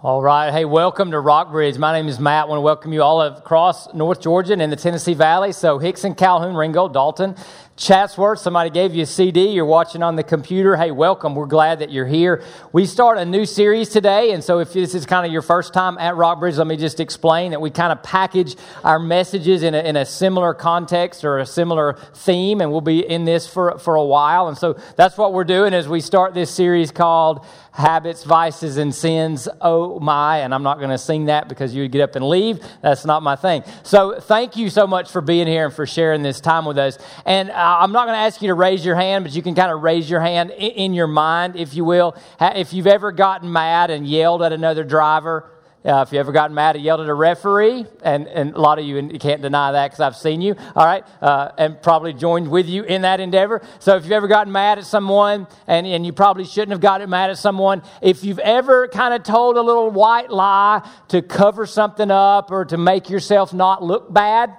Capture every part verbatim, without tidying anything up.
All right. Hey, welcome to Rockbridge. My name is Matt. I want to welcome you all across North Georgia and in the Tennessee Valley. So Hickson, Calhoun, Ringgold, Dalton, Chatsworth. Somebody gave you a C D. You're watching on the computer. Hey, welcome. We're glad that you're here. We start a new series today. And so if this is kind of your first time at Rockbridge, let me just explain that we kind of package our messages in a, in a similar context or a similar theme. And we'll be in this for, for a while. And so that's what we're doing as we start this series called Habits, Vices, and Sins. Oh, my, and I'm not going to sing that because you would get up and leave. That's not my thing. So thank you so much for being here and for sharing this time with us. And I'm not going to ask you to raise your hand, but you can kind of raise your hand in your mind, if you will. If you've ever gotten mad and yelled at another driver, Uh, if you ever gotten mad and yelled at a referee, and, and a lot of you, and you can't deny that because I've seen you, all right, uh, and probably joined with you in that endeavor. So if you've ever gotten mad at someone, and, and you probably shouldn't have gotten mad at someone, if you've ever kind of told a little white lie to cover something up or to make yourself not look bad,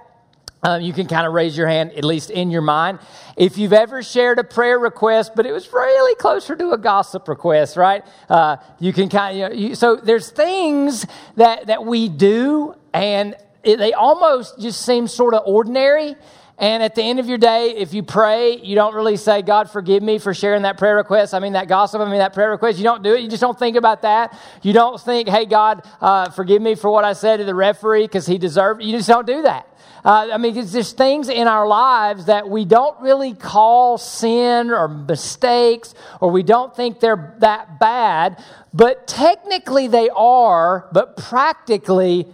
um, you can kind of raise your hand, at least in your mind. If you've ever shared a prayer request, but it was really closer to a gossip request, right? Uh, you can kind of, you know, you, so there's things that, that we do, and it, they almost just seem sort of ordinary. And at the end of your day, if you pray, you don't really say, God, forgive me for sharing that prayer request. I mean, that gossip, I mean, that prayer request. You don't do it. You just don't think about that. You don't think, hey, God, uh, forgive me for what I said to the referee because he deserved it. You just don't do that. Uh, I mean, it's just things in our lives that we don't really call sin or mistakes, or we don't think they're that bad, but technically they are, but practically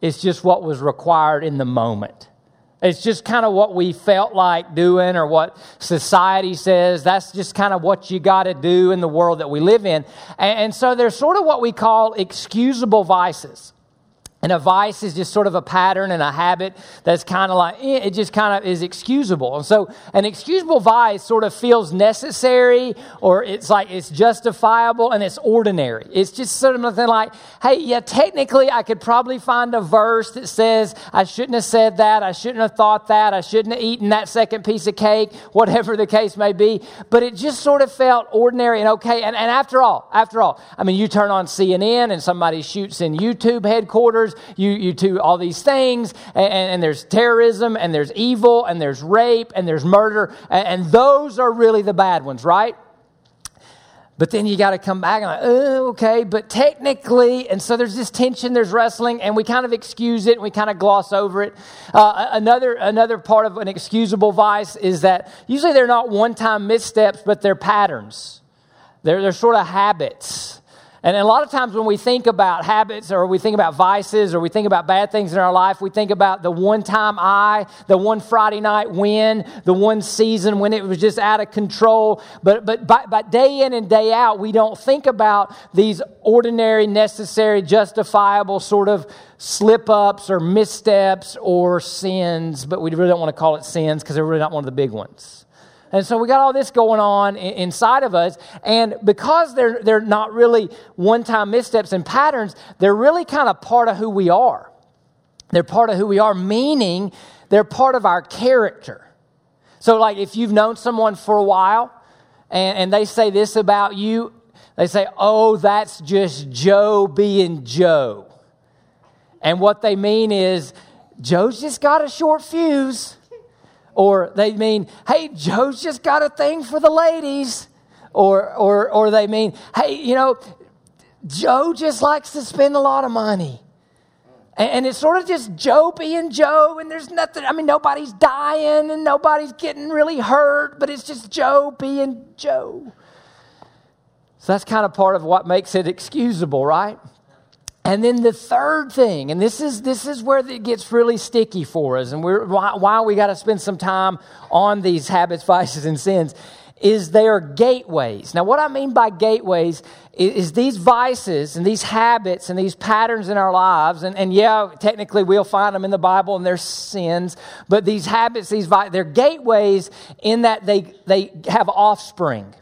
it's just what was required in the moment. It's just kind of what we felt like doing or what society says. That's just kind of what you got to do in the world that we live in. And, and so there's sort of what we call excusable vices. And a vice is just sort of a pattern and a habit that's kind of like, eh, it just kind of is excusable. And so an excusable vice sort of feels necessary, or it's like it's justifiable and it's ordinary. It's just sort of nothing like, hey, yeah, technically I could probably find a verse that says I shouldn't have said that, I shouldn't have thought that, I shouldn't have eaten that second piece of cake, whatever the case may be. But it just sort of felt ordinary and okay. And, and after all, after all, I mean, you turn on C N N and somebody shoots in YouTube headquarters. You you do all these things, and, and there's terrorism, and there's evil, and there's rape, and there's murder, and, and those are really the bad ones, right? But then you got to come back and like, oh, okay, but technically, and so there's this tension, there's wrestling, and we kind of excuse it, and we kind of gloss over it. Uh, another another part of an excusable vice is that usually they're not one-time missteps, but they're patterns. They're they're sort of habits. And a lot of times when we think about habits or we think about vices or we think about bad things in our life, we think about the one time I, the one Friday night win, the one season when it was just out of control. But but by, by day in and day out, we don't think about these ordinary, necessary, justifiable sort of slip-ups or missteps or sins. But we really don't want to call it sins because they're really not one of the big ones. And so we got all this going on inside of us, and because they're they're not really one-time missteps and patterns, they're really kind of part of who we are. They're part of who we are, meaning they're part of our character. So like if you've known someone for a while, and, and they say this about you, they say, oh, that's just Joe being Joe. And what they mean is, Joe's just got a short fuse. Or they mean, hey, Joe's just got a thing for the ladies. Or or or they mean, hey, you know, Joe just likes to spend a lot of money. And, and it's sort of just Joe being Joe, and there's nothing, I mean, nobody's dying and nobody's getting really hurt, but it's just Joe being Joe. So that's kind of part of what makes it excusable, right? And then the third thing, and this is this is where it gets really sticky for us, and we're, why, why we got to spend some time on these habits, vices, and sins, is they are gateways. Now, what I mean by gateways is, is these vices and these habits and these patterns in our lives, and, and yeah, technically we'll find them in the Bible, and they're sins, but these habits, these they're gateways in that they they have offspring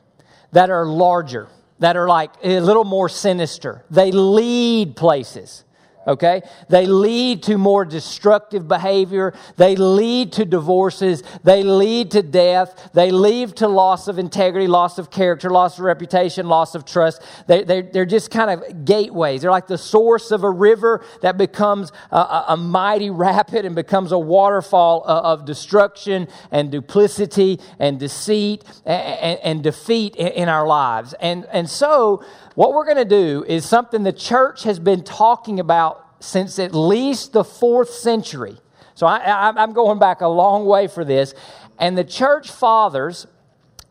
that are larger, that are like a little more sinister. They lead places. Okay? They lead to more destructive behavior. They lead to divorces. They lead to death. They lead to loss of integrity, loss of character, loss of reputation, loss of trust. They, they, they're just kind of gateways. They're like the source of a river that becomes a, a, a mighty rapid and becomes a waterfall of, of destruction and duplicity and deceit and, and, and defeat in, in our lives. And, and so what we're going to do is something the church has been talking about since at least the fourth century. So I, I, I'm going back a long way for this. And the church fathers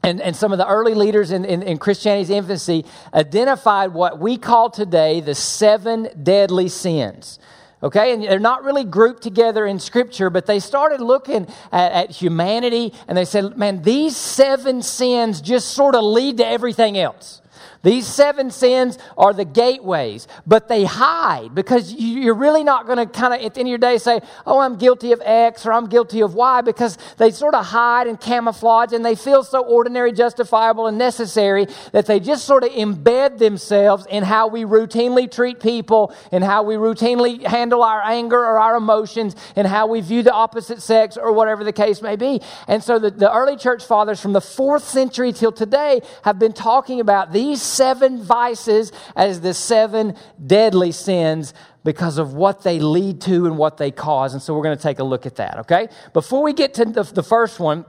and, and some of the early leaders in, in, in Christianity's infancy identified what we call today the seven deadly sins. Okay, and they're not really grouped together in Scripture, but they started looking at, at humanity and they said, man, these seven sins just sort of lead to everything else. These seven sins are the gateways, but they hide because you're really not going to kind of at the end of your day say, oh, I'm guilty of X or I'm guilty of Y, because they sort of hide and camouflage and they feel so ordinary, justifiable, and necessary that they just sort of embed themselves in how we routinely treat people and how we routinely handle our anger or our emotions and how we view the opposite sex or whatever the case may be. And so the, the early church fathers from the fourth century till today have been talking about these seven vices as the seven deadly sins because of what they lead to and what they cause. And so we're going to take a look at that, okay? Before we get to the, the first one,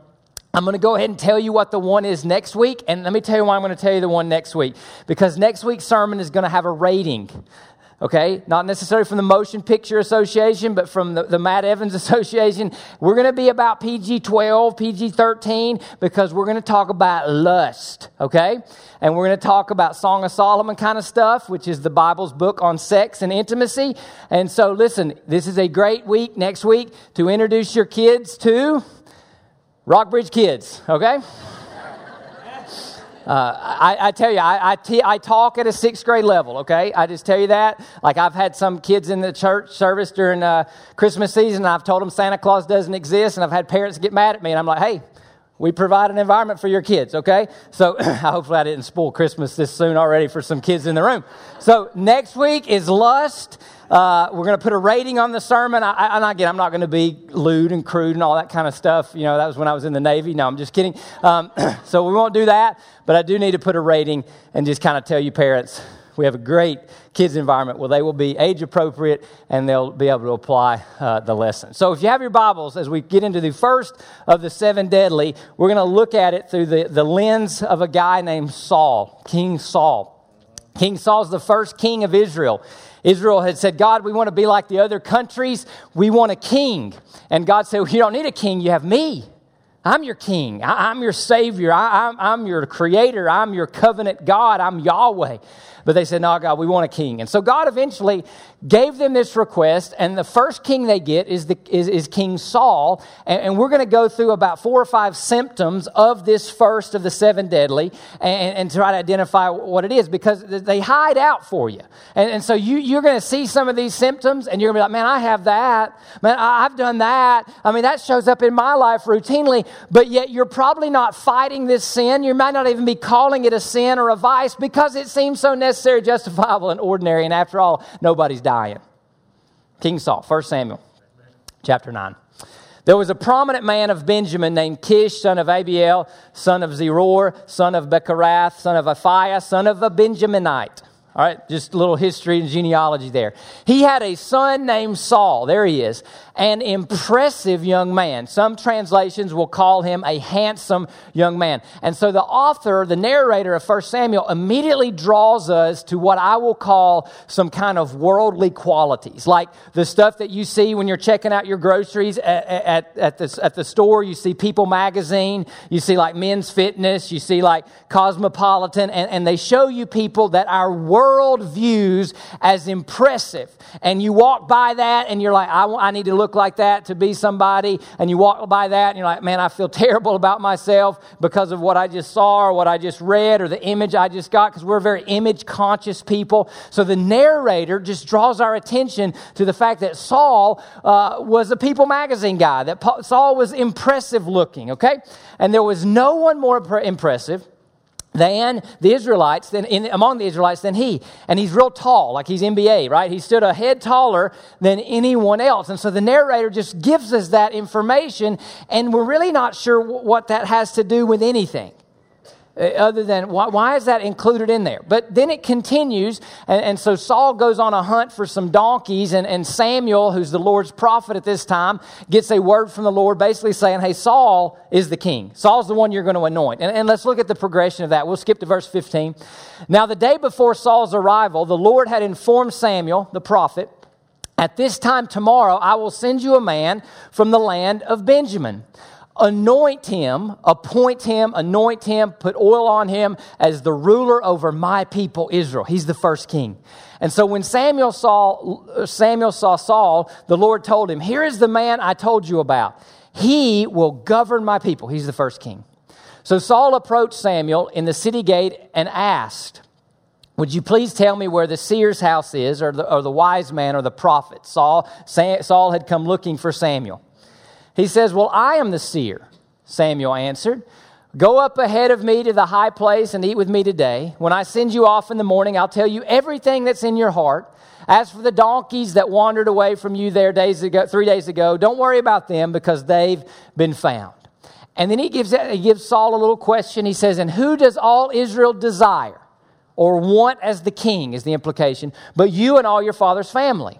I'm going to go ahead and tell you what the one is next week. And let me tell you why I'm going to tell you the one next week. Because next week's sermon is going to have a rating. Okay, not necessarily from the Motion Picture Association, but from the, the Matt Evans Association. We're going to be about P G twelve, P G thirteen, because we're going to talk about lust, okay? And we're going to talk about Song of Solomon kind of stuff, which is the Bible's book on sex and intimacy. And so, listen, this is a great week next week to introduce your kids to Rockbridge Kids, okay? Uh, I, I tell you, I, I, t- I talk at a sixth grade level, okay? I just tell you that. Like, I've had some kids in the church service during uh, Christmas season, and I've told them Santa Claus doesn't exist, and I've had parents get mad at me, and I'm like, hey, we provide an environment for your kids, okay? So hopefully I didn't spoil Christmas this soon already for some kids in the room. So next week is lust. Uh, we're going to put a rating on the sermon. I, I, and again, I'm not going to be lewd and crude and all that kind of stuff. You know, that was when I was in the Navy. No, I'm just kidding. Um, so we won't do that. But I do need to put a rating and just kind of tell you parents, we have a great kids environment where they will be age appropriate and they'll be able to apply uh, the lesson. So if you have your Bibles, as we get into the first of the seven deadly, we're going to look at it through the, the lens of a guy named Saul, King Saul. King Saul's the first king of Israel. Israel had said, God, we want to be like the other countries. We want a king. And God said, well, you don't need a king. You have me. I'm your king. I, I'm your savior. I, I'm, I'm your creator. I'm your covenant God. I'm Yahweh. But they said, no, God, we want a king. And so God eventually gave them this request. And the first king they get is, the, is, is King Saul. And, and we're going to go through about four or five symptoms of this first of the seven deadly and, and try to identify what it is, because they hide out for you. And, and so you, you're going to see some of these symptoms and you're going to be like, man, I have that. Man, I, I've done that. I mean, that shows up in my life routinely. But yet you're probably not fighting this sin. You might not even be calling it a sin or a vice because it seems so necessary, justifiable, and ordinary. And after all, nobody's dying. King Saul, First Samuel, chapter nine. There was a prominent man of Benjamin named Kish, son of Abiel, son of Zeror, son of Becherath, son of Aphiah, son of a Benjaminite. All right, just a little history and genealogy there. He had a son named Saul. There he is. An impressive young man. Some translations will call him a handsome young man. And so the author, the narrator of First Samuel, immediately draws us to what I will call some kind of worldly qualities, like the stuff that you see when you're checking out your groceries at, at, at, the, at the store. You see People Magazine. You see like Men's Fitness. You see like Cosmopolitan. And, and they show you people that our world World views as impressive, and you walk by that and you're like, I, I need to look like that to be somebody. And you walk by that and you're like, man, I feel terrible about myself because of what I just saw or what I just read or the image I just got, because we're very image conscious people. So the narrator just draws our attention to the fact that Saul uh, was a People Magazine guy, that Paul, Saul was impressive looking, okay? And there was no one more impressive than the Israelites, than in, among the Israelites than he. And he's real tall, like he's M B A, right? He stood a head taller than anyone else. And so the narrator just gives us that information, and we're really not sure what that has to do with anything. Other than, why, why is that included in there? But then it continues, and, and so Saul goes on a hunt for some donkeys, and, and Samuel, who's the Lord's prophet at this time, gets a word from the Lord basically saying, hey, Saul is the king. Saul's the one you're going to anoint. And, and let's look at the progression of that. We'll skip to verse fifteen. Now, the day before Saul's arrival, the Lord had informed Samuel, the prophet, at this time tomorrow, I will send you a man from the land of Benjamin. Anoint him, appoint him, anoint him, put oil on him as the ruler over my people Israel. He's the first king. And so when Samuel saw, Samuel saw Saul, the Lord told him, here is the man I told you about. He will govern my people. He's the first king. So Saul approached Samuel in the city gate and asked, would you please tell me where the seer's house is, or the, or the wise man, or the prophet? Saul, Saul had come looking for Samuel. He says, well, I am the seer, Samuel answered. Go up ahead of me to the high place and eat with me today. When I send you off in the morning, I'll tell you everything that's in your heart. As for the donkeys that wandered away from you there days ago, three days ago, don't worry about them because they've been found. And then he gives, he gives Saul a little question. He says, and who does all Israel desire or want as the king, is the implication, but you and all your father's family?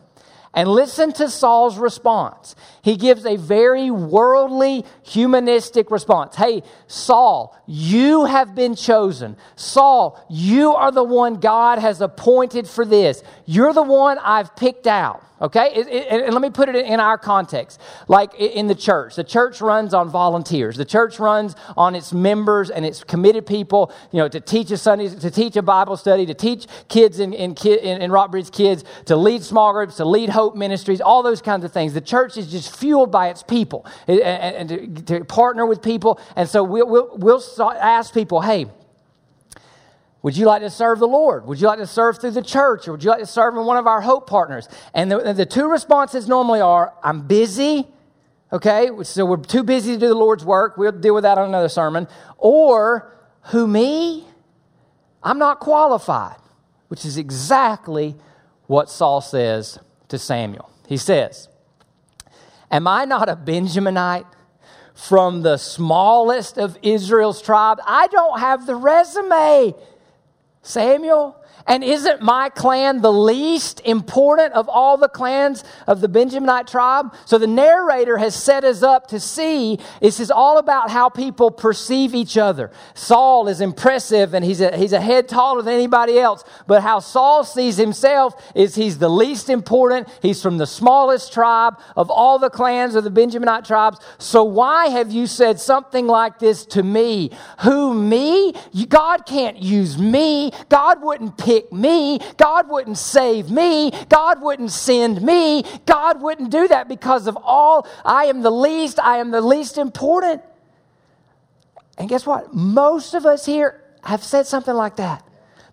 And listen to Saul's response. He gives a very worldly, humanistic response. Hey, Saul, you have been chosen. Saul, you are the one God has appointed for this. You're the one I've picked out. Okay? It, it, and let me put it in our context. Like in the church. The church runs on volunteers. The church runs on its members and its committed people, you know, to teach a Sunday, to teach a Bible study, to teach kids in, in, in, in Rockbridge kids, to lead small groups, to lead hope ministries, all those kinds of things. The church is just fueled by its people and, and, and to, to partner with people. And so we'll, we'll, we'll ask people, hey, would you like to serve the Lord? Would you like to serve through the church? Or would you like to serve in one of our hope partners? And the, the two responses normally are, I'm busy, okay? So we're too busy to do the Lord's work. We'll deal with that on another sermon. Or, who, me? I'm not qualified, which is exactly what Saul says to Samuel. He says, am I not a Benjaminite from the smallest of Israel's tribe? I don't have the resume, Samuel, and isn't my clan the least important of all the clans of the Benjaminite tribe? So the narrator has set us up to see this is all about how people perceive each other. Saul is impressive and he's a, he's a head taller than anybody else, but how Saul sees himself is he's the least important. He's from the smallest tribe of all the clans of the Benjaminite tribes. So why have you said something like this to me? Who, me? God can't use me. God wouldn't pick me. God wouldn't save me. God wouldn't send me. God wouldn't do that because of all. I am the least. I am the least important. And guess what? Most of us here have said something like that.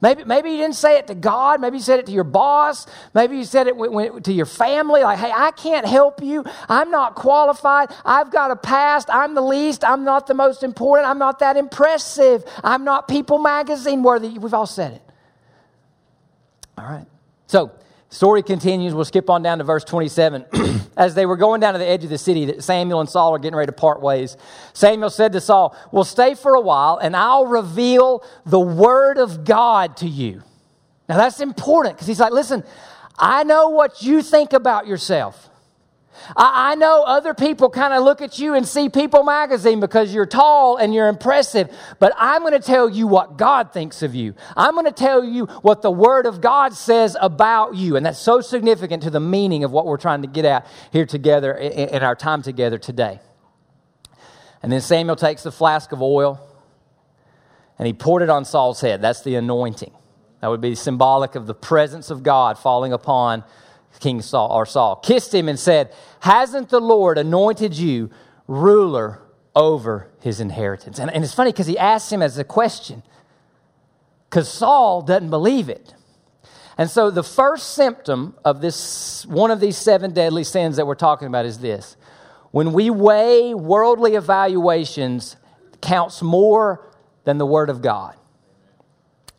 Maybe, maybe you didn't say it to God. Maybe you said it to your boss. Maybe you said it when, when, to your family. Like, hey, I can't help you. I'm not qualified. I've got a past. I'm the least. I'm not the most important. I'm not that impressive. I'm not People Magazine worthy. We've all said it. All right. So, story continues. We'll skip on down to verse twenty-seven. As they were going down to the edge of the city, that Samuel and Saul are getting ready to part ways. Samuel said to Saul, well, stay for a while, and I'll reveal the word of God to you. Now, that's important, because he's like, listen, I know what you think about yourself. I know other people kind of look at you and see People Magazine because you're tall and you're impressive, but I'm going to tell you what God thinks of you. I'm going to tell you what the Word of God says about you, and that's so significant to the meaning of what we're trying to get at here together in our time together today. And then Samuel takes the flask of oil, and he poured it on Saul's head. That's the anointing. That would be symbolic of the presence of God falling upon King Saul, or Saul, kissed him and said, hasn't the Lord anointed you ruler over his inheritance? And, and it's funny because he asks him as a question because Saul doesn't believe it. And so the first symptom of this, one of these seven deadly sins that we're talking about is this. When we weigh worldly evaluations, it counts more than the Word of God.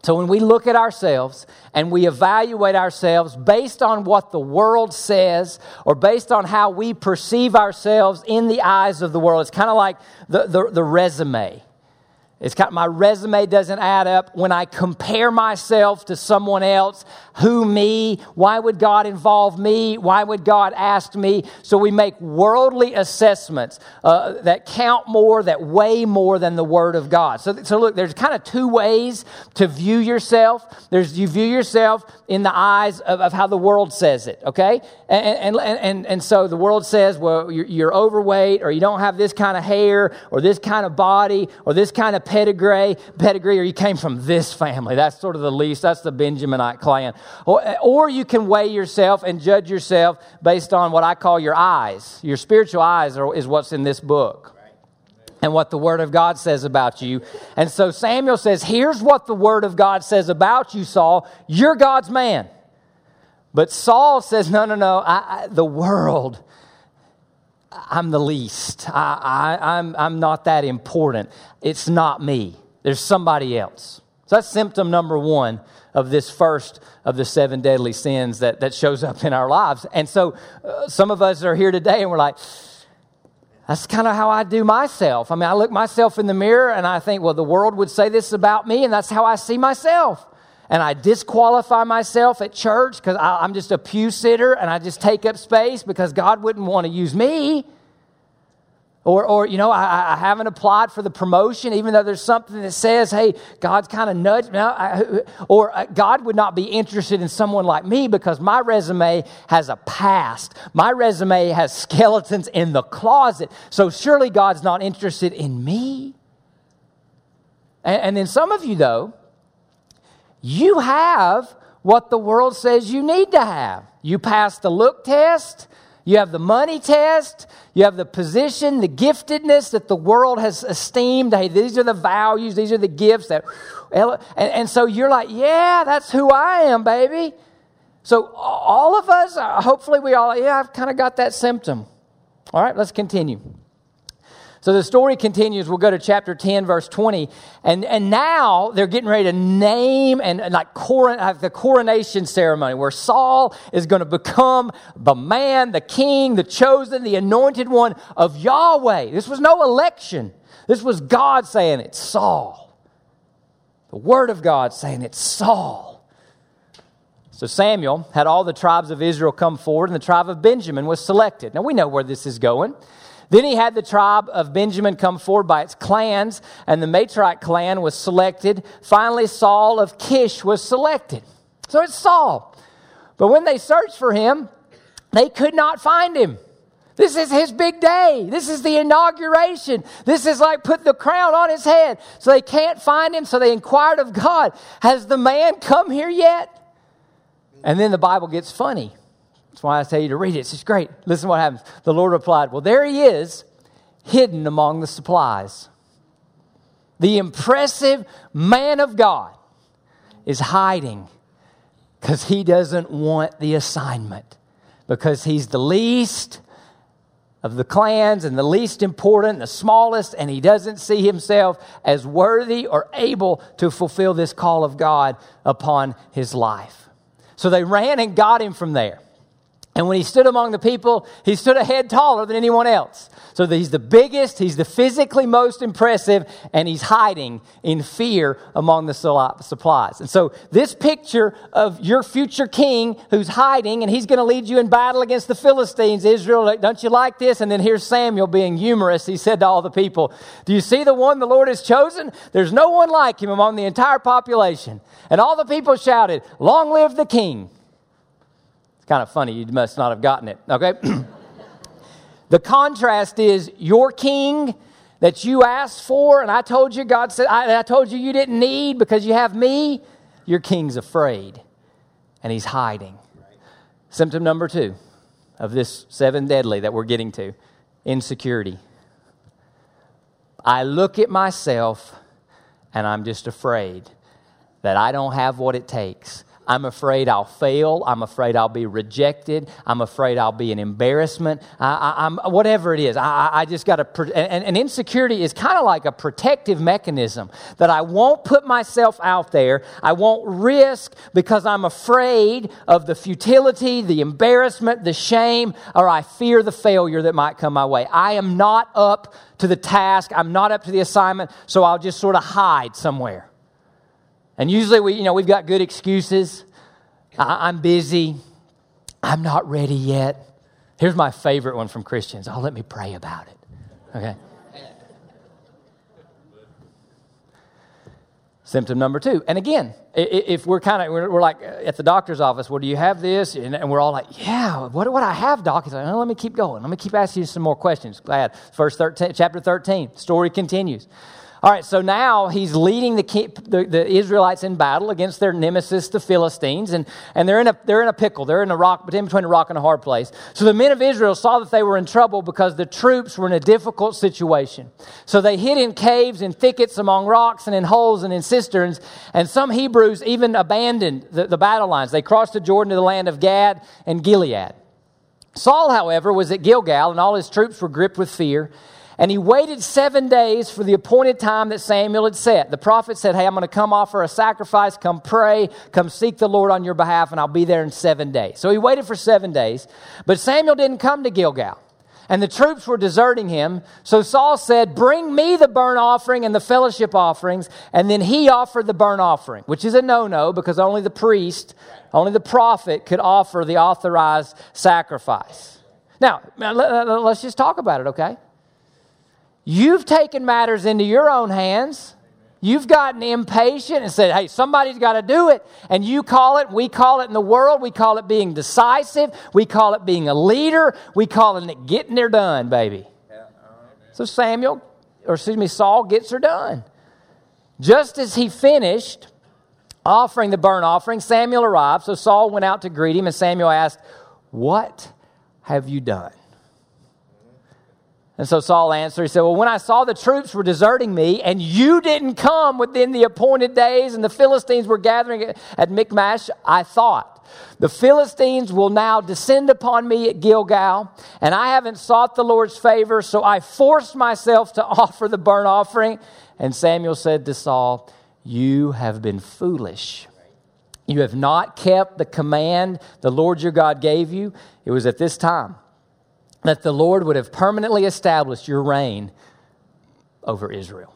So when we look at ourselves and we evaluate ourselves based on what the world says or based on how we perceive ourselves in the eyes of the world, it's kind of like the, the, the resume. It's kind of, my resume doesn't add up when I compare myself to someone else. Who, me? Why would God involve me? Why would God ask me? So we make worldly assessments uh, that count more, that weigh more than the Word of God. So, so look, there's kind of two ways to view yourself. There's you view yourself in the eyes of, of how the world says it, okay? And, and, and, and so the world says, well, you're, you're overweight, or you don't have this kind of hair, or this kind of body, or this kind of pedigree, pedigree, or you came from this family. That's sort of the least. That's the Benjaminite clan. Or, or you can weigh yourself and judge yourself based on what I call your eyes. Your spiritual eyes are, is what's in this book and what the Word of God says about you. And so Samuel says, here's what the Word of God says about you, Saul. You're God's man. But Saul says, no, no, no, I, I, the world, I'm the least. I, I, I'm, I'm not that important. It's not me. There's somebody else. So that's symptom number one of this first of the seven deadly sins that, that shows up in our lives. And so uh, some of us are here today and we're like, that's kind of how I do myself. I mean, I look myself in the mirror and I think, well, the world would say this about me, and that's how I see myself. And I disqualify myself at church because I'm just a pew sitter and I just take up space because God wouldn't want to use me. Or, or you know, I, I haven't applied for the promotion, even though there's something that says, hey, God's kind of nudged me. I, or God would not be interested in someone like me because my resume has a past. My resume has skeletons in the closet. So surely God's not interested in me. And, and then some of you, though, you have what the world says you need to have. You pass the look test. You have the money test. You have the position, the giftedness that the world has esteemed. Hey, these are the values. These are the gifts. That, and, and so you're like, yeah, that's who I am, baby. So all of us, hopefully we all, yeah, I've kind of got that symptom. All right, let's continue. So the story continues. We'll go to chapter ten, verse twenty. And, and now they're getting ready to name and, and like, coron- like the coronation ceremony where Saul is going to become the man, the king, the chosen, the anointed one of Yahweh. This was no election. This was God saying it's Saul. The Word of God saying it's Saul. So Samuel had all the tribes of Israel come forward, and the tribe of Benjamin was selected. Now we know where this is going. Then he had the tribe of Benjamin come forward by its clans, and the Matrite clan was selected. Finally, Saul of Kish was selected. So it's Saul. But when they searched for him, they could not find him. This is his big day. This is the inauguration. This is like put the crown on his head. So they can't find him, so they inquired of God, has the man come here yet? And then the Bible gets funny. That's why I tell you to read it. It's just great. Listen to what happens. The Lord replied, well, there he is, hidden among the supplies. The impressive man of God is hiding because he doesn't want the assignment, because he's the least of the clans and the least important, the smallest, and he doesn't see himself as worthy or able to fulfill this call of God upon his life. So they ran and got him from there. And when he stood among the people, he stood a head taller than anyone else. So he's the biggest, he's the physically most impressive, and he's hiding in fear among the supplies. And so this picture of your future king who's hiding, and he's going to lead you in battle against the Philistines. Israel, don't you like this? And then here's Samuel being humorous. He said to all the people, do you see the one the Lord has chosen? There's no one like him among the entire population. And all the people shouted, long live the king. Kind of funny, you must not have gotten it, okay? The contrast is your king that you asked for, and I told you, God said, I, I told you you didn't need because you have me. Your king's afraid, and he's hiding. Right. Symptom number two of this seven deadly that we're getting to, insecurity. I look at myself, and I'm just afraid that I don't have what it takes. I'm afraid I'll fail. I'm afraid I'll be rejected. I'm afraid I'll be an embarrassment. I, I, I'm whatever it is. I, I just got to. And, and insecurity is kind of like a protective mechanism that I won't put myself out there. I won't risk because I'm afraid of the futility, the embarrassment, the shame, or I fear the failure that might come my way. I am not up to the task. I'm not up to the assignment, so I'll just sort of hide somewhere. And usually, we, you know, we've got good excuses. I, I'm busy. I'm not ready yet. Here's my favorite one from Christians. Oh, let me pray about it. Okay. Symptom number two. And again, if we're kind of, we're like at the doctor's office, well, do you have this? And we're all like, yeah, what do I have, doc? He's like, oh, let me keep going. Let me keep asking you some more questions. Glad. First thirteen, chapter thirteen, story continues. All right, so now he's leading the, the the Israelites in battle against their nemesis, the Philistines, and, and they're in a they're in a pickle. They're in a rock, in between a rock and a hard place. So the men of Israel saw that they were in trouble because the troops were in a difficult situation. So they hid in caves and thickets, among rocks and in holes and in cisterns. And some Hebrews even abandoned the, the battle lines. They crossed the Jordan to the land of Gad and Gilead. Saul, however, was at Gilgal, and all his troops were gripped with fear. And he waited seven days for the appointed time that Samuel had set. The prophet said, hey, I'm going to come offer a sacrifice, come pray, come seek the Lord on your behalf, and I'll be there in seven days. So he waited for seven days, but Samuel didn't come to Gilgal, and the troops were deserting him. So Saul said, bring me the burnt offering and the fellowship offerings, and then he offered the burnt offering, which is a no-no because only the priest, only the prophet could offer the authorized sacrifice. Now, let's just talk about it, okay? You've taken matters into your own hands. You've gotten impatient and said, hey, somebody's got to do it. And you call it, we call it in the world, we call it being decisive. We call it being a leader. We call it getting her done, baby. So Samuel, or excuse me, Saul gets her done. Just as he finished offering the burnt offering, Samuel arrived. So Saul went out to greet him, and Samuel asked, what have you done? And so Saul answered, he said, well, when I saw the troops were deserting me and you didn't come within the appointed days and the Philistines were gathering at Michmash, I thought, the Philistines will now descend upon me at Gilgal, and I haven't sought the Lord's favor, so I forced myself to offer the burnt offering. And Samuel said to Saul, you have been foolish. You have not kept the command the Lord your God gave you. It was at this time that the Lord would have permanently established your reign over Israel.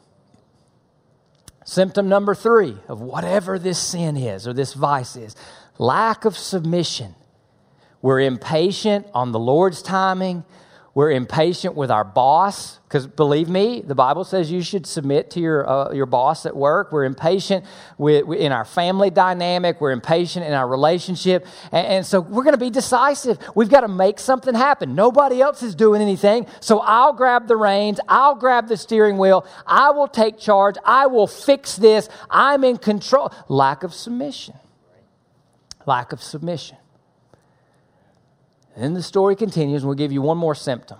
Symptom number three of whatever this sin is or this vice is, lack of submission. We're impatient on the Lord's timing. We're impatient with our boss, because believe me, the Bible says you should submit to your uh, your boss at work. We're impatient with, in our family dynamic. We're impatient in our relationship. And, and so we're going to be decisive. We've got to make something happen. Nobody else is doing anything, so I'll grab the reins. I'll grab the steering wheel. I will take charge. I will fix this. I'm in control. Lack of submission. Lack of submission. And then the story continues, and we'll give you one more symptom.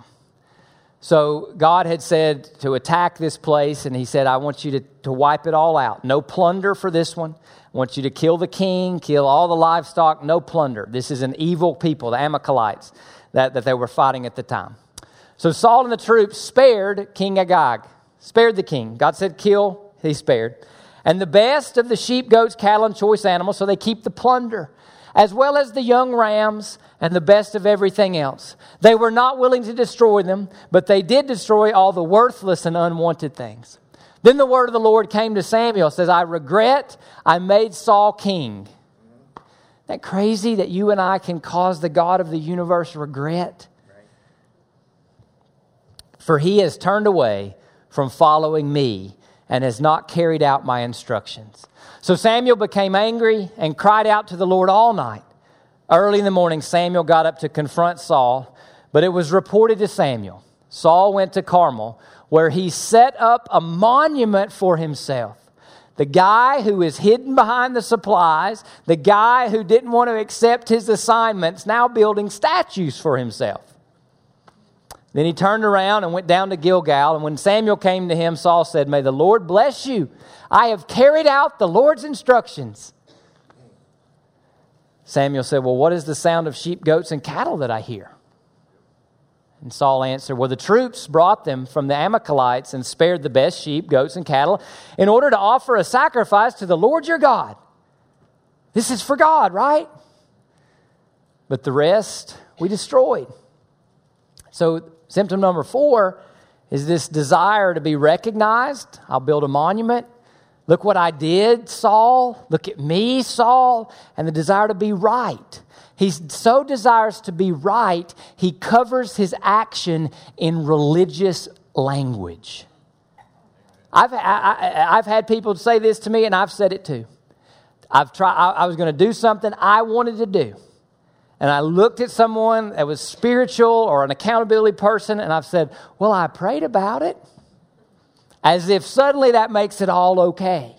So God had said to attack this place, and he said, I want you to, to wipe it all out. No plunder for this one. I want you to kill the king, kill all the livestock, no plunder. This is an evil people, the Amalekites, that, that they were fighting at the time. So Saul and the troops spared King Agag, spared the king. God said kill, he spared. And the best of the sheep, goats, cattle, and choice animals, so they keep the plunder, as well as the young rams and the best of everything else. They were not willing to destroy them, but they did destroy all the worthless and unwanted things. Then the word of the Lord came to Samuel. It says, I regret I made Saul king. Isn't that crazy that you and I can cause the God of the universe regret? Right. For he has turned away from following me and has not carried out my instructions. So Samuel became angry and cried out to the Lord all night. Early in the morning, Samuel got up to confront Saul, but it was reported to Samuel. Saul went to Carmel, where he set up a monument for himself. The guy who is hidden behind the supplies, the guy who didn't want to accept his assignments, now building statues for himself. Then he turned around and went down to Gilgal, and when Samuel came to him, Saul said, may the Lord bless you. I have carried out the Lord's instructions. Samuel said, well, what is the sound of sheep, goats, and cattle that I hear? And Saul answered, well, the troops brought them from the Amalekites and spared the best sheep, goats, and cattle in order to offer a sacrifice to the Lord your God. This is for God, right? But the rest we destroyed. So symptom number four is this desire to be recognized. I'll build a monument. Look what I did, Saul. Look at me, Saul. And the desire to be right. He so desires to be right, he covers his action in religious language. I've, I, I've had people say this to me, and I've said it too. I've tried. I, I was going to do something I wanted to do. And I looked at someone that was spiritual or an accountability person, and I've said, well, I prayed about it. As if suddenly that makes it all okay.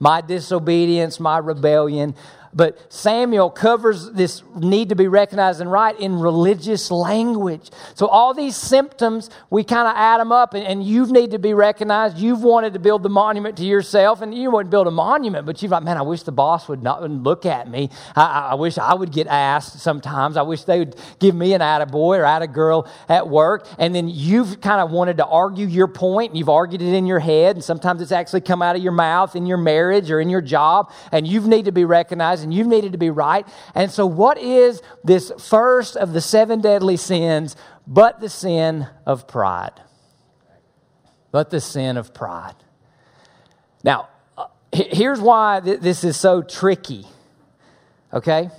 My disobedience, my rebellion. But Samuel covers this need to be recognized and right in religious language. So all these symptoms, we kind of add them up, and, and you need to be recognized. You've wanted to build the monument to yourself, and you wouldn't build a monument, but you're like, man, I wish the boss would not look at me. I, I wish I would get asked sometimes. I wish they would give me an attaboy or attagirl at work. And then you've kind of wanted to argue your point, and you've argued it in your head, and sometimes it's actually come out of your mouth in your marriage or in your job, and you need to be recognized. And you've needed to be right. And so what is this first of the seven deadly sins but the sin of pride? But the sin of pride. Now, here's why th- this is so tricky, okay?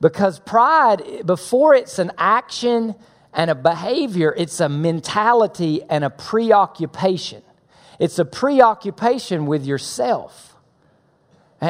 Because pride, before it's an action and a behavior, it's a mentality and a preoccupation. It's a preoccupation with yourself. And,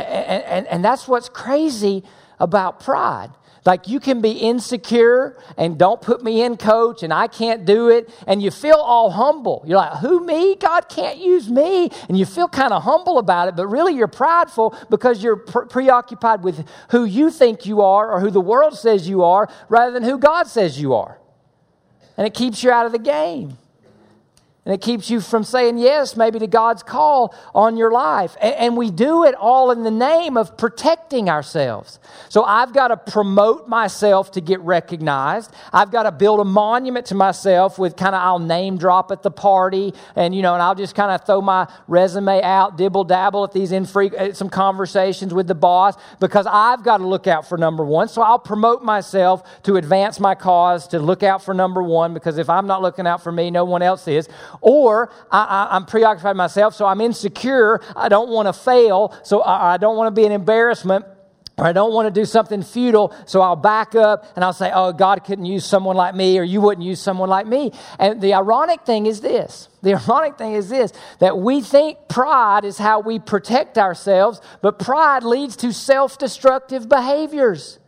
and, and that's what's crazy about pride. Like, you can be insecure and don't put me in, coach, and I can't do it. And you feel all humble. You're like, who, me? God can't use me. And you feel kind of humble about it, but really you're prideful because you're pre- preoccupied with who you think you are or who the world says you are rather than who God says you are. And it keeps you out of the game. And it keeps you from saying yes, maybe, to God's call on your life. And, and we do it all in the name of protecting ourselves. So I've got to promote myself to get recognized. I've got to build a monument to myself with kind of, I'll name drop at the party. And, you know, and I'll just kind of throw my resume out, dibble dabble at these infrequent, some conversations with the boss. Because I've got to look out for number one. So I'll promote myself to advance my cause, to look out for number one. Because if I'm not looking out for me, no one else is. Or I, I, I'm preoccupied myself, so I'm insecure. I don't want to fail, so I, I don't want to be an embarrassment. Or I don't want to do something futile, so I'll back up and I'll say, oh, God couldn't use someone like me, or you wouldn't use someone like me. And the ironic thing is this. The ironic thing is this, that we think pride is how we protect ourselves, but pride leads to self-destructive behaviors.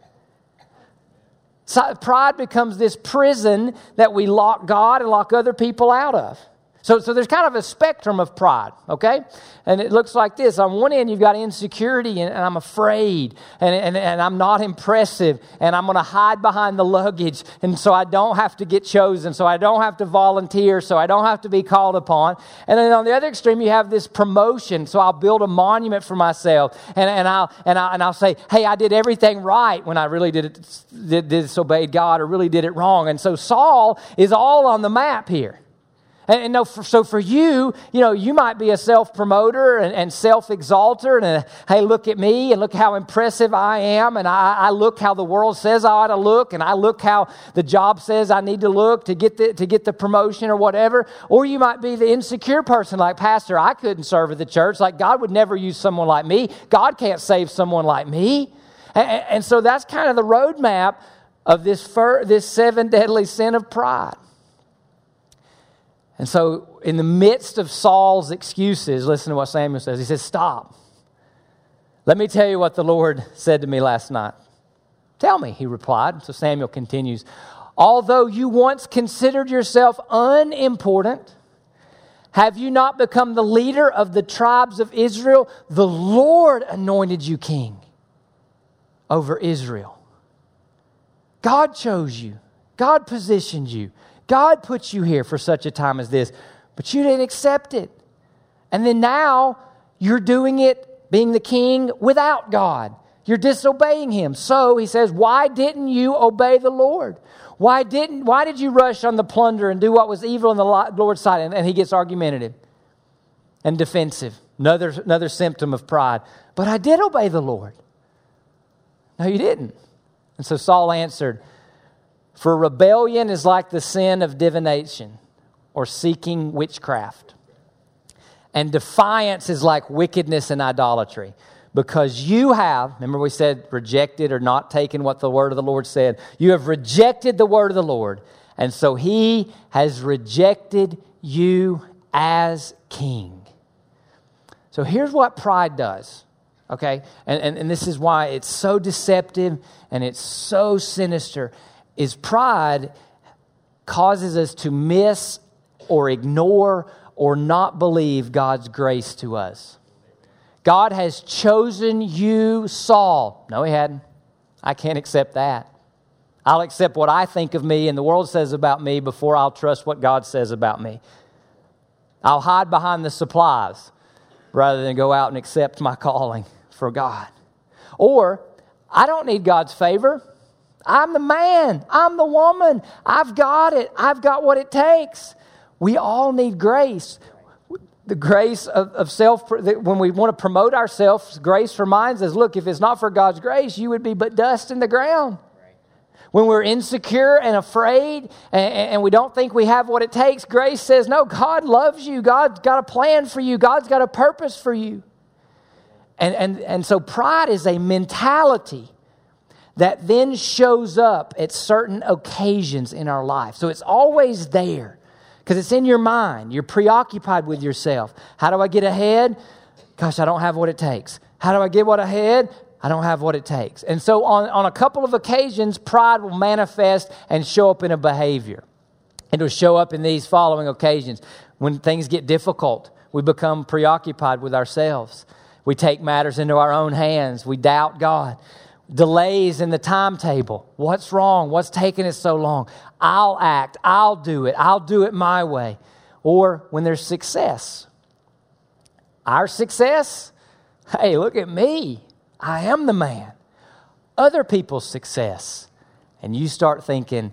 So pride becomes this prison that we lock God and lock other people out of. So, so there's kind of a spectrum of pride, okay? And it looks like this. On one end, you've got insecurity, and, and I'm afraid, and, and, and I'm not impressive, and I'm going to hide behind the luggage, and so I don't have to get chosen, so I don't have to volunteer, so I don't have to be called upon. And then on the other extreme, you have this promotion, so I'll build a monument for myself, and, and, I'll, and, I, and I'll say, hey, I did everything right when I really did it, did, disobeyed God or really did it wrong. And so Saul is all on the map here. And no, for, so for you, you know, you might be a self-promoter and, and self-exalter and, a, hey, look at me and look how impressive I am. And I, I look how the world says I ought to look. And I look how the job says I need to look to get the, to get the promotion or whatever. Or you might be the insecure person like, Pastor, I couldn't serve at the church. Like, God would never use someone like me. God can't save someone like me. And, and so that's kind of the roadmap of this fir- this seven deadly sin of pride. And so in the midst of Saul's excuses, listen to what Samuel says. He says, stop. Let me tell you what the Lord said to me last night. Tell me, he replied. So Samuel continues, although you once considered yourself unimportant, have you not become the leader of the tribes of Israel? The Lord anointed you king over Israel. God chose you. God positioned you. God put you here for such a time as this, but you didn't accept it. And then now you're doing it, being the king, without God. You're disobeying him. So he says, why didn't you obey the Lord? Why didn't? Why did you rush on the plunder and do what was evil in the Lord's sight? And, and he gets argumentative and defensive. Another, another symptom of pride. But I did obey the Lord. No, you didn't. And so Saul answered, for rebellion is like the sin of divination or seeking witchcraft. And defiance is like wickedness and idolatry. Because you have, remember we said rejected or not taken what the word of the Lord said. You have rejected the word of the Lord. And so he has rejected you as king. So here's what pride does. Okay? And, and, and this is why it's so deceptive and it's so sinister. Is pride causes us to miss or ignore or not believe God's grace to us. God has chosen you, Saul. No, he hadn't. I can't accept that. I'll accept what I think of me and the world says about me before I'll trust what God says about me. I'll hide behind the supplies rather than go out and accept my calling for God. Or, I don't need God's favor. I'm the man. I'm the woman. I've got it. I've got what it takes. We all need grace. The grace of, of self, when we want to promote ourselves, grace reminds us, look, if it's not for God's grace, you would be but dust in the ground. Right. When we're insecure and afraid and, and we don't think we have what it takes, grace says, no, God loves you. God's got a plan for you. God's got a purpose for you. And, and, and so pride is a mentality that then shows up at certain occasions in our life. So it's always there. Because it's in your mind. You're preoccupied with yourself. How do I get ahead? Gosh, I don't have what it takes. How do I get what ahead? I don't have what it takes. And so on, on a couple of occasions, pride will manifest and show up in a behavior. It'll show up in these following occasions. When things get difficult, we become preoccupied with ourselves. We take matters into our own hands. We doubt God. Delays in the timetable. What's wrong? What's taking it so long? I'll act. I'll do it. I'll do it my way. Or when there's success. Our success? Hey, look at me. I am the man. Other people's success. And you start thinking,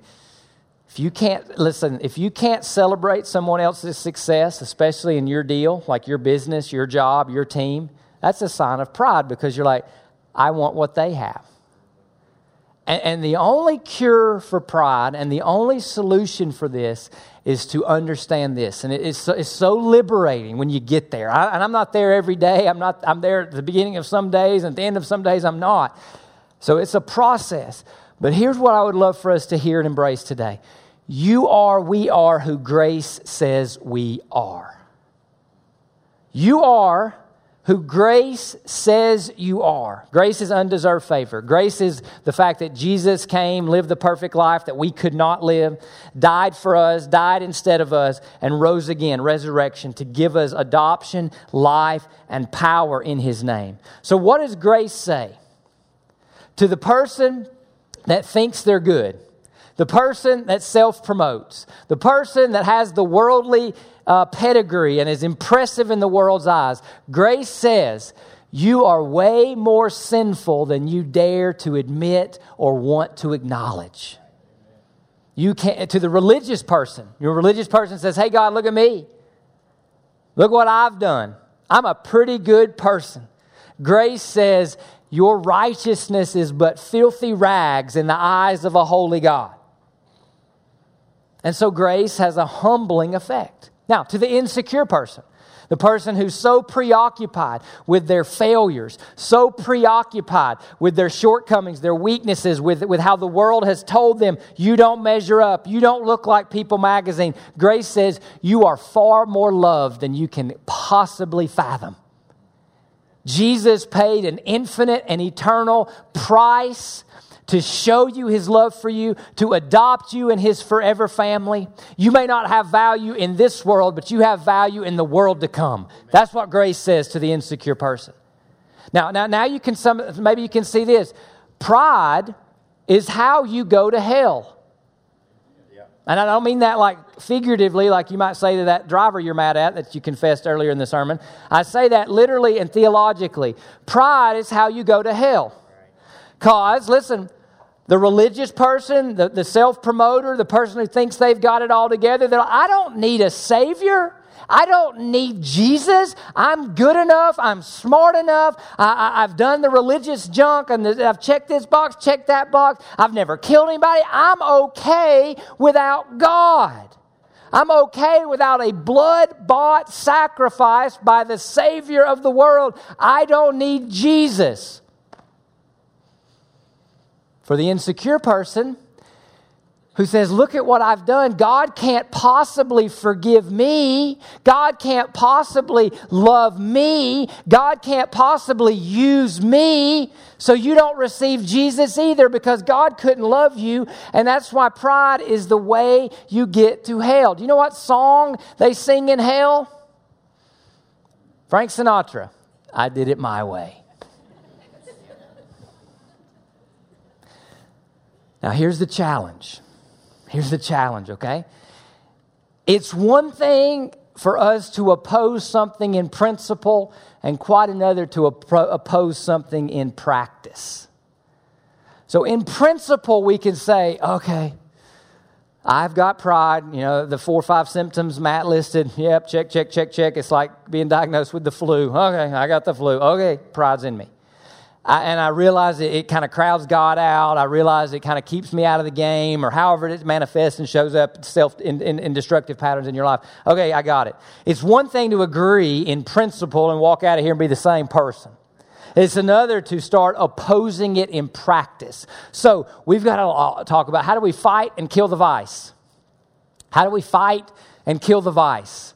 if you can't, listen, if you can't celebrate someone else's success, especially in your deal, like your business, your job, your team, that's a sign of pride because you're like, I want what they have. And, and the only cure for pride and the only solution for this is to understand this. And it, it's, so, it's so liberating when you get there. I, and I'm not there every day. I'm not. I'm there at the beginning of some days and at the end of some days I'm not. So it's a process. But here's what I would love for us to hear and embrace today. You are, we are who grace says we are. You are who grace says you are. Grace is undeserved favor. Grace is the fact that Jesus came, lived the perfect life that we could not live, died for us, died instead of us, and rose again, resurrection, to give us adoption, life, and power in His name. So what does grace say? To the person that thinks they're good, the person that self-promotes, the person that has the worldly Uh, pedigree and is impressive in the world's eyes, grace says you are way more sinful than you dare to admit or want to acknowledge. You can't. To the religious person, your religious person says, hey God, look at me. Look what I've done. I'm a pretty good person. Grace says your righteousness is but filthy rags in the eyes of a holy God. And so grace has a humbling effect. Now, to the insecure person, the person who's so preoccupied with their failures, so preoccupied with their shortcomings, their weaknesses, with, with how the world has told them, you don't measure up, you don't look like People Magazine. Grace says, you are far more loved than you can possibly fathom. Jesus paid an infinite and eternal price to show you His love for you, to adopt you in His forever family. You may not have value in this world, but you have value in the world to come. Amen. That's what grace says to the insecure person. Now, now, now you can some, maybe you can see this. Pride is how you go to hell. Yeah. And I don't mean that like figuratively, like you might say to that driver you're mad at that you confessed earlier in the sermon. I say that literally and theologically. Pride is how you go to hell. Right. cause, listen, the religious person, the, the self-promoter, the person who thinks they've got it all together, they're like, I don't need a Savior. I don't need Jesus. I'm good enough. I'm smart enough. I, I, I've done the religious junk, and the, I've checked this box, checked that box. I've never killed anybody. I'm okay without God. I'm okay without a blood-bought sacrifice by the Savior of the world. I don't need Jesus. For the insecure person who says, look at what I've done. God can't possibly forgive me. God can't possibly love me. God can't possibly use me. So you don't receive Jesus either, because God couldn't love you. And that's why pride is the way you get to hell. Do you know what song they sing in hell? Frank Sinatra, I Did It My Way. Now here's the challenge. Here's the challenge, okay? It's one thing for us to oppose something in principle and quite another to oppose something in practice. So in principle, we can say, okay, I've got pride. You know, the four or five symptoms Matt listed. Yep, check, check, check, check. It's like being diagnosed with the flu. Okay, I got the flu. Okay, pride's in me. I, and I realize it, it kind of crowds God out. I realize it kind of keeps me out of the game, or however it manifests and shows up self in, in, in destructive patterns in your life. Okay, I got it. It's one thing to agree in principle and walk out of here and be the same person. It's another to start opposing it in practice. So we've got to talk about, how do we fight and kill the vice? How do we fight and kill the vice?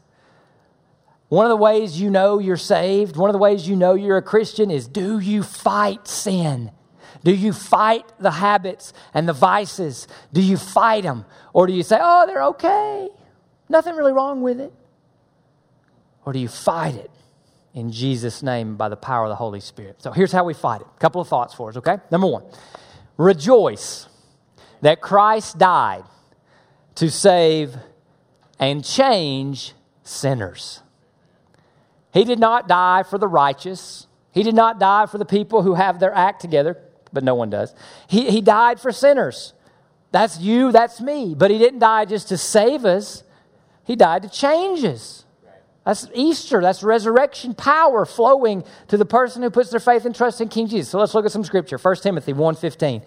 One of the ways you know you're saved, one of the ways you know you're a Christian is, do you fight sin? Do you fight the habits and the vices? Do you fight them? Or do you say, oh, they're okay. Nothing really wrong with it. Or do you fight it in Jesus' name by the power of the Holy Spirit? So here's how we fight it. A couple of thoughts for us, okay? Number one, rejoice that Christ died to save and change sinners. He did not die for the righteous. He did not die for the people who have their act together, but no one does. He, he died for sinners. That's you, that's me. But he didn't die just to save us. He died to change us. That's Easter. That's resurrection power flowing to the person who puts their faith and trust in King Jesus. So let's look at some scripture. First Timothy one fifteen.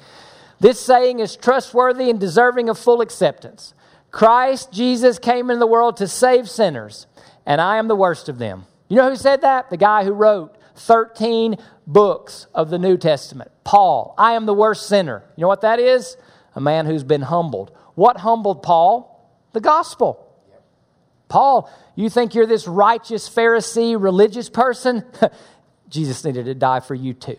This saying is trustworthy and deserving of full acceptance. Christ Jesus came into the world to save sinners, and I am the worst of them. You know who said that? The guy who wrote thirteen books of the New Testament. Paul, I am the worst sinner. You know what that is? A man who's been humbled. What humbled Paul? The gospel. Paul, you think you're this righteous Pharisee, religious person? Jesus needed to die for you too.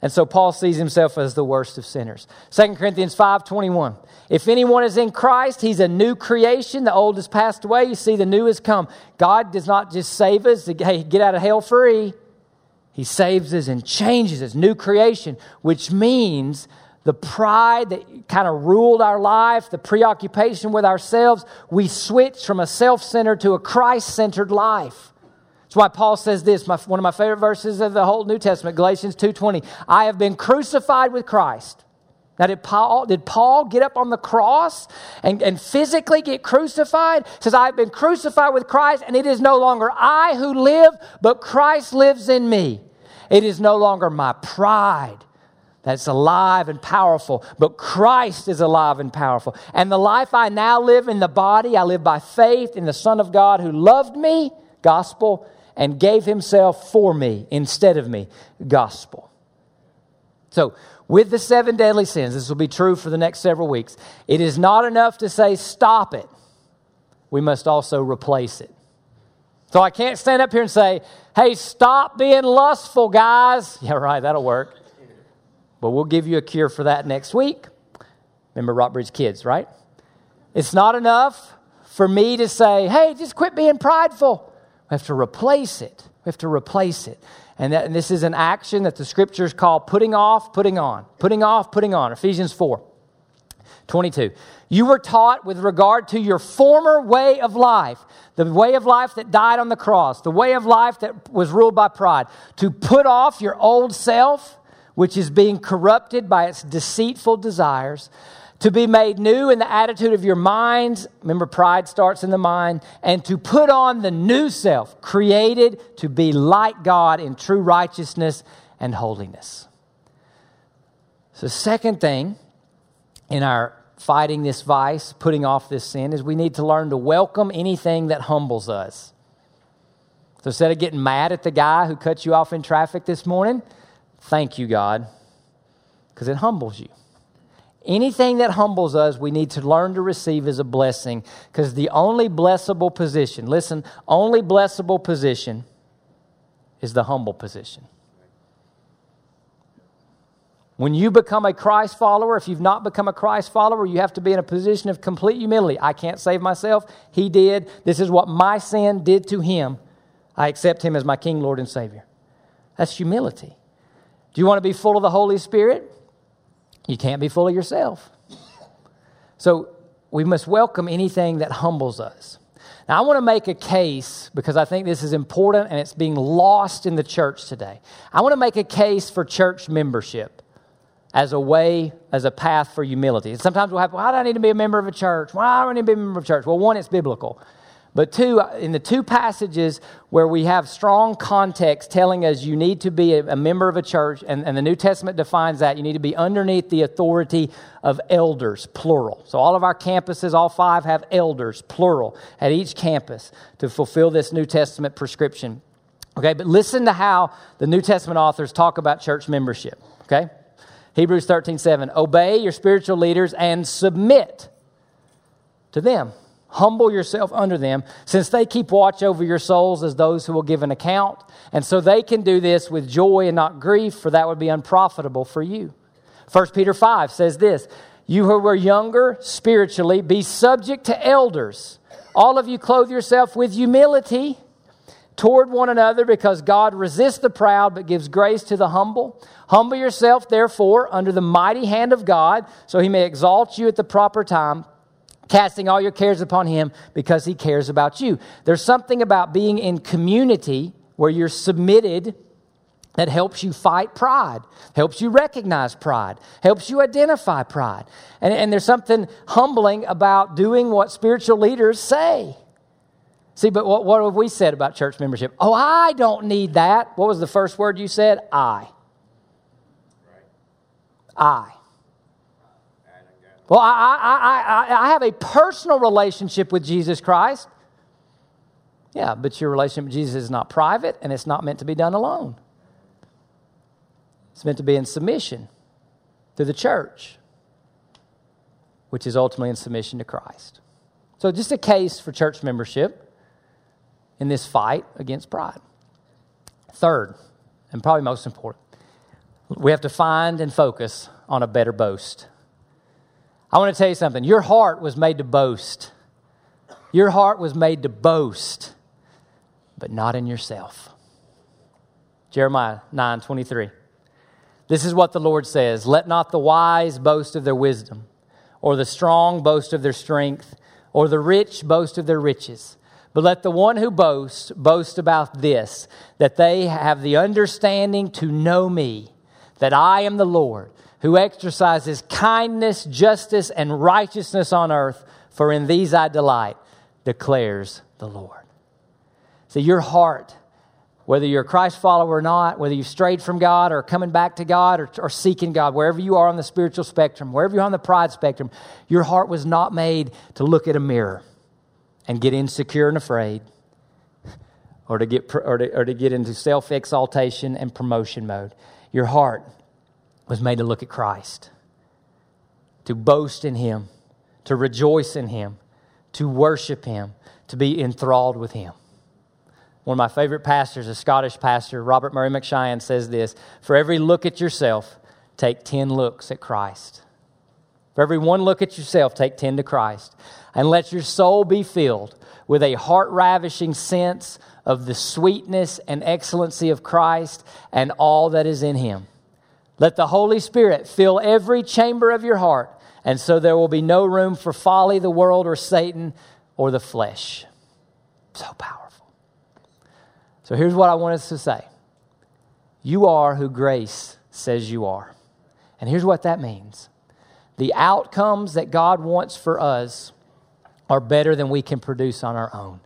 And so Paul sees himself as the worst of sinners. Second Corinthians five twenty-one. If anyone is in Christ, he's a new creation. The old has passed away. You see, the new has come. God does not just save us. Hey, get out of hell free. He saves us and changes us. New creation, which means the pride that kind of ruled our life, the preoccupation with ourselves, we switch from a self-centered to a Christ-centered life. That's why Paul says this, my, one of my favorite verses of the whole New Testament, Galatians two twenty. I have been crucified with Christ. Now, did Paul, did Paul get up on the cross and, and physically get crucified? It says, I have been crucified with Christ, and it is no longer I who live, but Christ lives in me. It is no longer my pride that's alive and powerful, but Christ is alive and powerful. And the life I now live in the body, I live by faith in the Son of God who loved me, gospel, and gave himself for me instead of me, gospel. So, with the seven deadly sins, this will be true for the next several weeks, it is not enough to say, stop it. We must also replace it. So I can't stand up here and say, hey, stop being lustful, guys. Yeah, right, that'll work. But we'll give you a cure for that next week. Remember Rockbridge Kids, right? It's not enough for me to say, hey, just quit being prideful. We have to replace it. We have to replace it. And, that, and this is an action that the scriptures call putting off, putting on. Putting off, putting on. Ephesians four twenty-two. You were taught with regard to your former way of life, the way of life that died on the cross, the way of life that was ruled by pride, to put off your old self, which is being corrupted by its deceitful desires, to be made new in the attitude of your minds. Remember, pride starts in the mind. And to put on the new self, created to be like God in true righteousness and holiness. So second thing in our fighting this vice, putting off this sin, is we need to learn to welcome anything that humbles us. So instead of getting mad at the guy who cut you off in traffic this morning, thank you, God, because it humbles you. Anything that humbles us, we need to learn to receive as a blessing, because the only blessable position, listen, only blessable position is the humble position. When you become a Christ follower, if you've not become a Christ follower, you have to be in a position of complete humility. I can't save myself. He did. This is what my sin did to him. I accept him as my King, Lord, and Savior. That's humility. Do you want to be full of the Holy Spirit? You can't be full of yourself. So we must welcome anything that humbles us. Now, I want to make a case, because I think this is important and it's being lost in the church today. I want to make a case for church membership as a way, as a path for humility. And sometimes we'll have, why do I need to be a member of a church? Why do I need to be a member of a church? Well, one, it's biblical. But two, in the two passages where we have strong context telling us you need to be a member of a church, and, and the New Testament defines that, you need to be underneath the authority of elders, plural. So all of our campuses, all five, have elders, plural, at each campus to fulfill this New Testament prescription. Okay, but listen to how the New Testament authors talk about church membership, okay? Hebrews thirteen seven, obey your spiritual leaders and submit to them. Humble yourself under them, since they keep watch over your souls as those who will give an account. And so they can do this with joy and not grief, for that would be unprofitable for you. First Peter five says this, you who were younger spiritually, be subject to elders. All of you clothe yourself with humility toward one another, because God resists the proud but gives grace to the humble. Humble yourself, therefore, under the mighty hand of God, so he may exalt you at the proper time, casting all your cares upon him because he cares about you. There's something about being in community where you're submitted that helps you fight pride, helps you recognize pride, helps you identify pride. And, and there's something humbling about doing what spiritual leaders say. See, but what, what have we said about church membership? Oh, I don't need that. What was the first word you said? I. I. Well, I, I, I, I have a personal relationship with Jesus Christ. Yeah, but your relationship with Jesus is not private, and it's not meant to be done alone. It's meant to be in submission to the church, which is ultimately in submission to Christ. So just a case for church membership in this fight against pride. Third, and probably most important, we have to find and focus on a better boast. I want to tell you something. Your heart was made to boast. Your heart was made to boast, but not in yourself. Jeremiah nine twenty-three. This is what the Lord says. Let not the wise boast of their wisdom, or the strong boast of their strength, or the rich boast of their riches. But let the one who boasts boast about this, that they have the understanding to know me, that I am the Lord, who exercises kindness, justice, and righteousness on earth, for in these I delight, declares the Lord. So your heart, whether you're a Christ follower or not, whether you've strayed from God or coming back to God or, or seeking God, wherever you are on the spiritual spectrum, wherever you're on the pride spectrum, your heart was not made to look at a mirror and get insecure and afraid, or to get, or to, or to get into self-exaltation and promotion mode. Your heart was made to look at Christ, to boast in him, to rejoice in him, to worship him, to be enthralled with him. One of my favorite pastors, a Scottish pastor, Robert Murray McShyan, says this, for every look at yourself, take ten looks at Christ. For every one look at yourself, take ten to Christ. And let your soul be filled with a heart-ravishing sense of the sweetness and excellency of Christ and all that is in him. Let the Holy Spirit fill every chamber of your heart, and so there will be no room for folly, the world, or Satan, or the flesh. So powerful. So here's what I want us to say. You are who grace says you are. And here's what that means. The outcomes that God wants for us are better than we can produce on our own.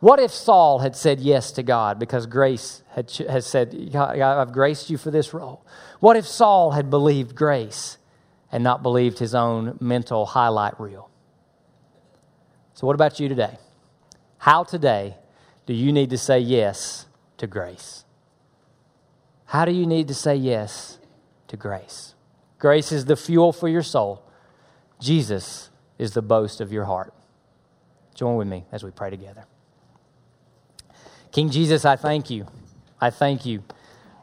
What if Saul had said yes to God because grace had, has said, God, I've graced you for this role? What if Saul had believed grace and not believed his own mental highlight reel? So what about you today? How today do you need to say yes to grace? How do you need to say yes to grace? Grace is the fuel for your soul. Jesus is the boast of your heart. Join with me as we pray together. King Jesus, I thank you. I thank you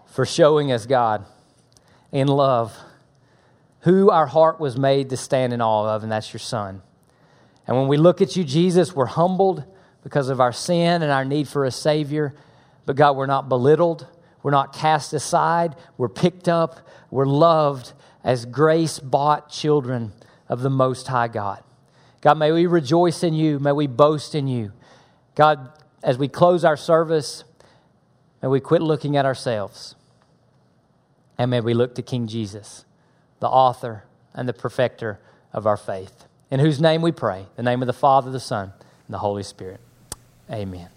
for showing us, God, in love, who our heart was made to stand in awe of, and that's your Son. And when we look at you, Jesus, we're humbled because of our sin and our need for a Savior. But God, we're not belittled. We're not cast aside. We're picked up. We're loved as grace-bought children of the Most High God. God, may we rejoice in you. May we boast in you. God, as we close our service, may we quit looking at ourselves. And may we look to King Jesus, the author and the perfecter of our faith, in whose name we pray, the name of the Father, the Son, and the Holy Spirit. Amen.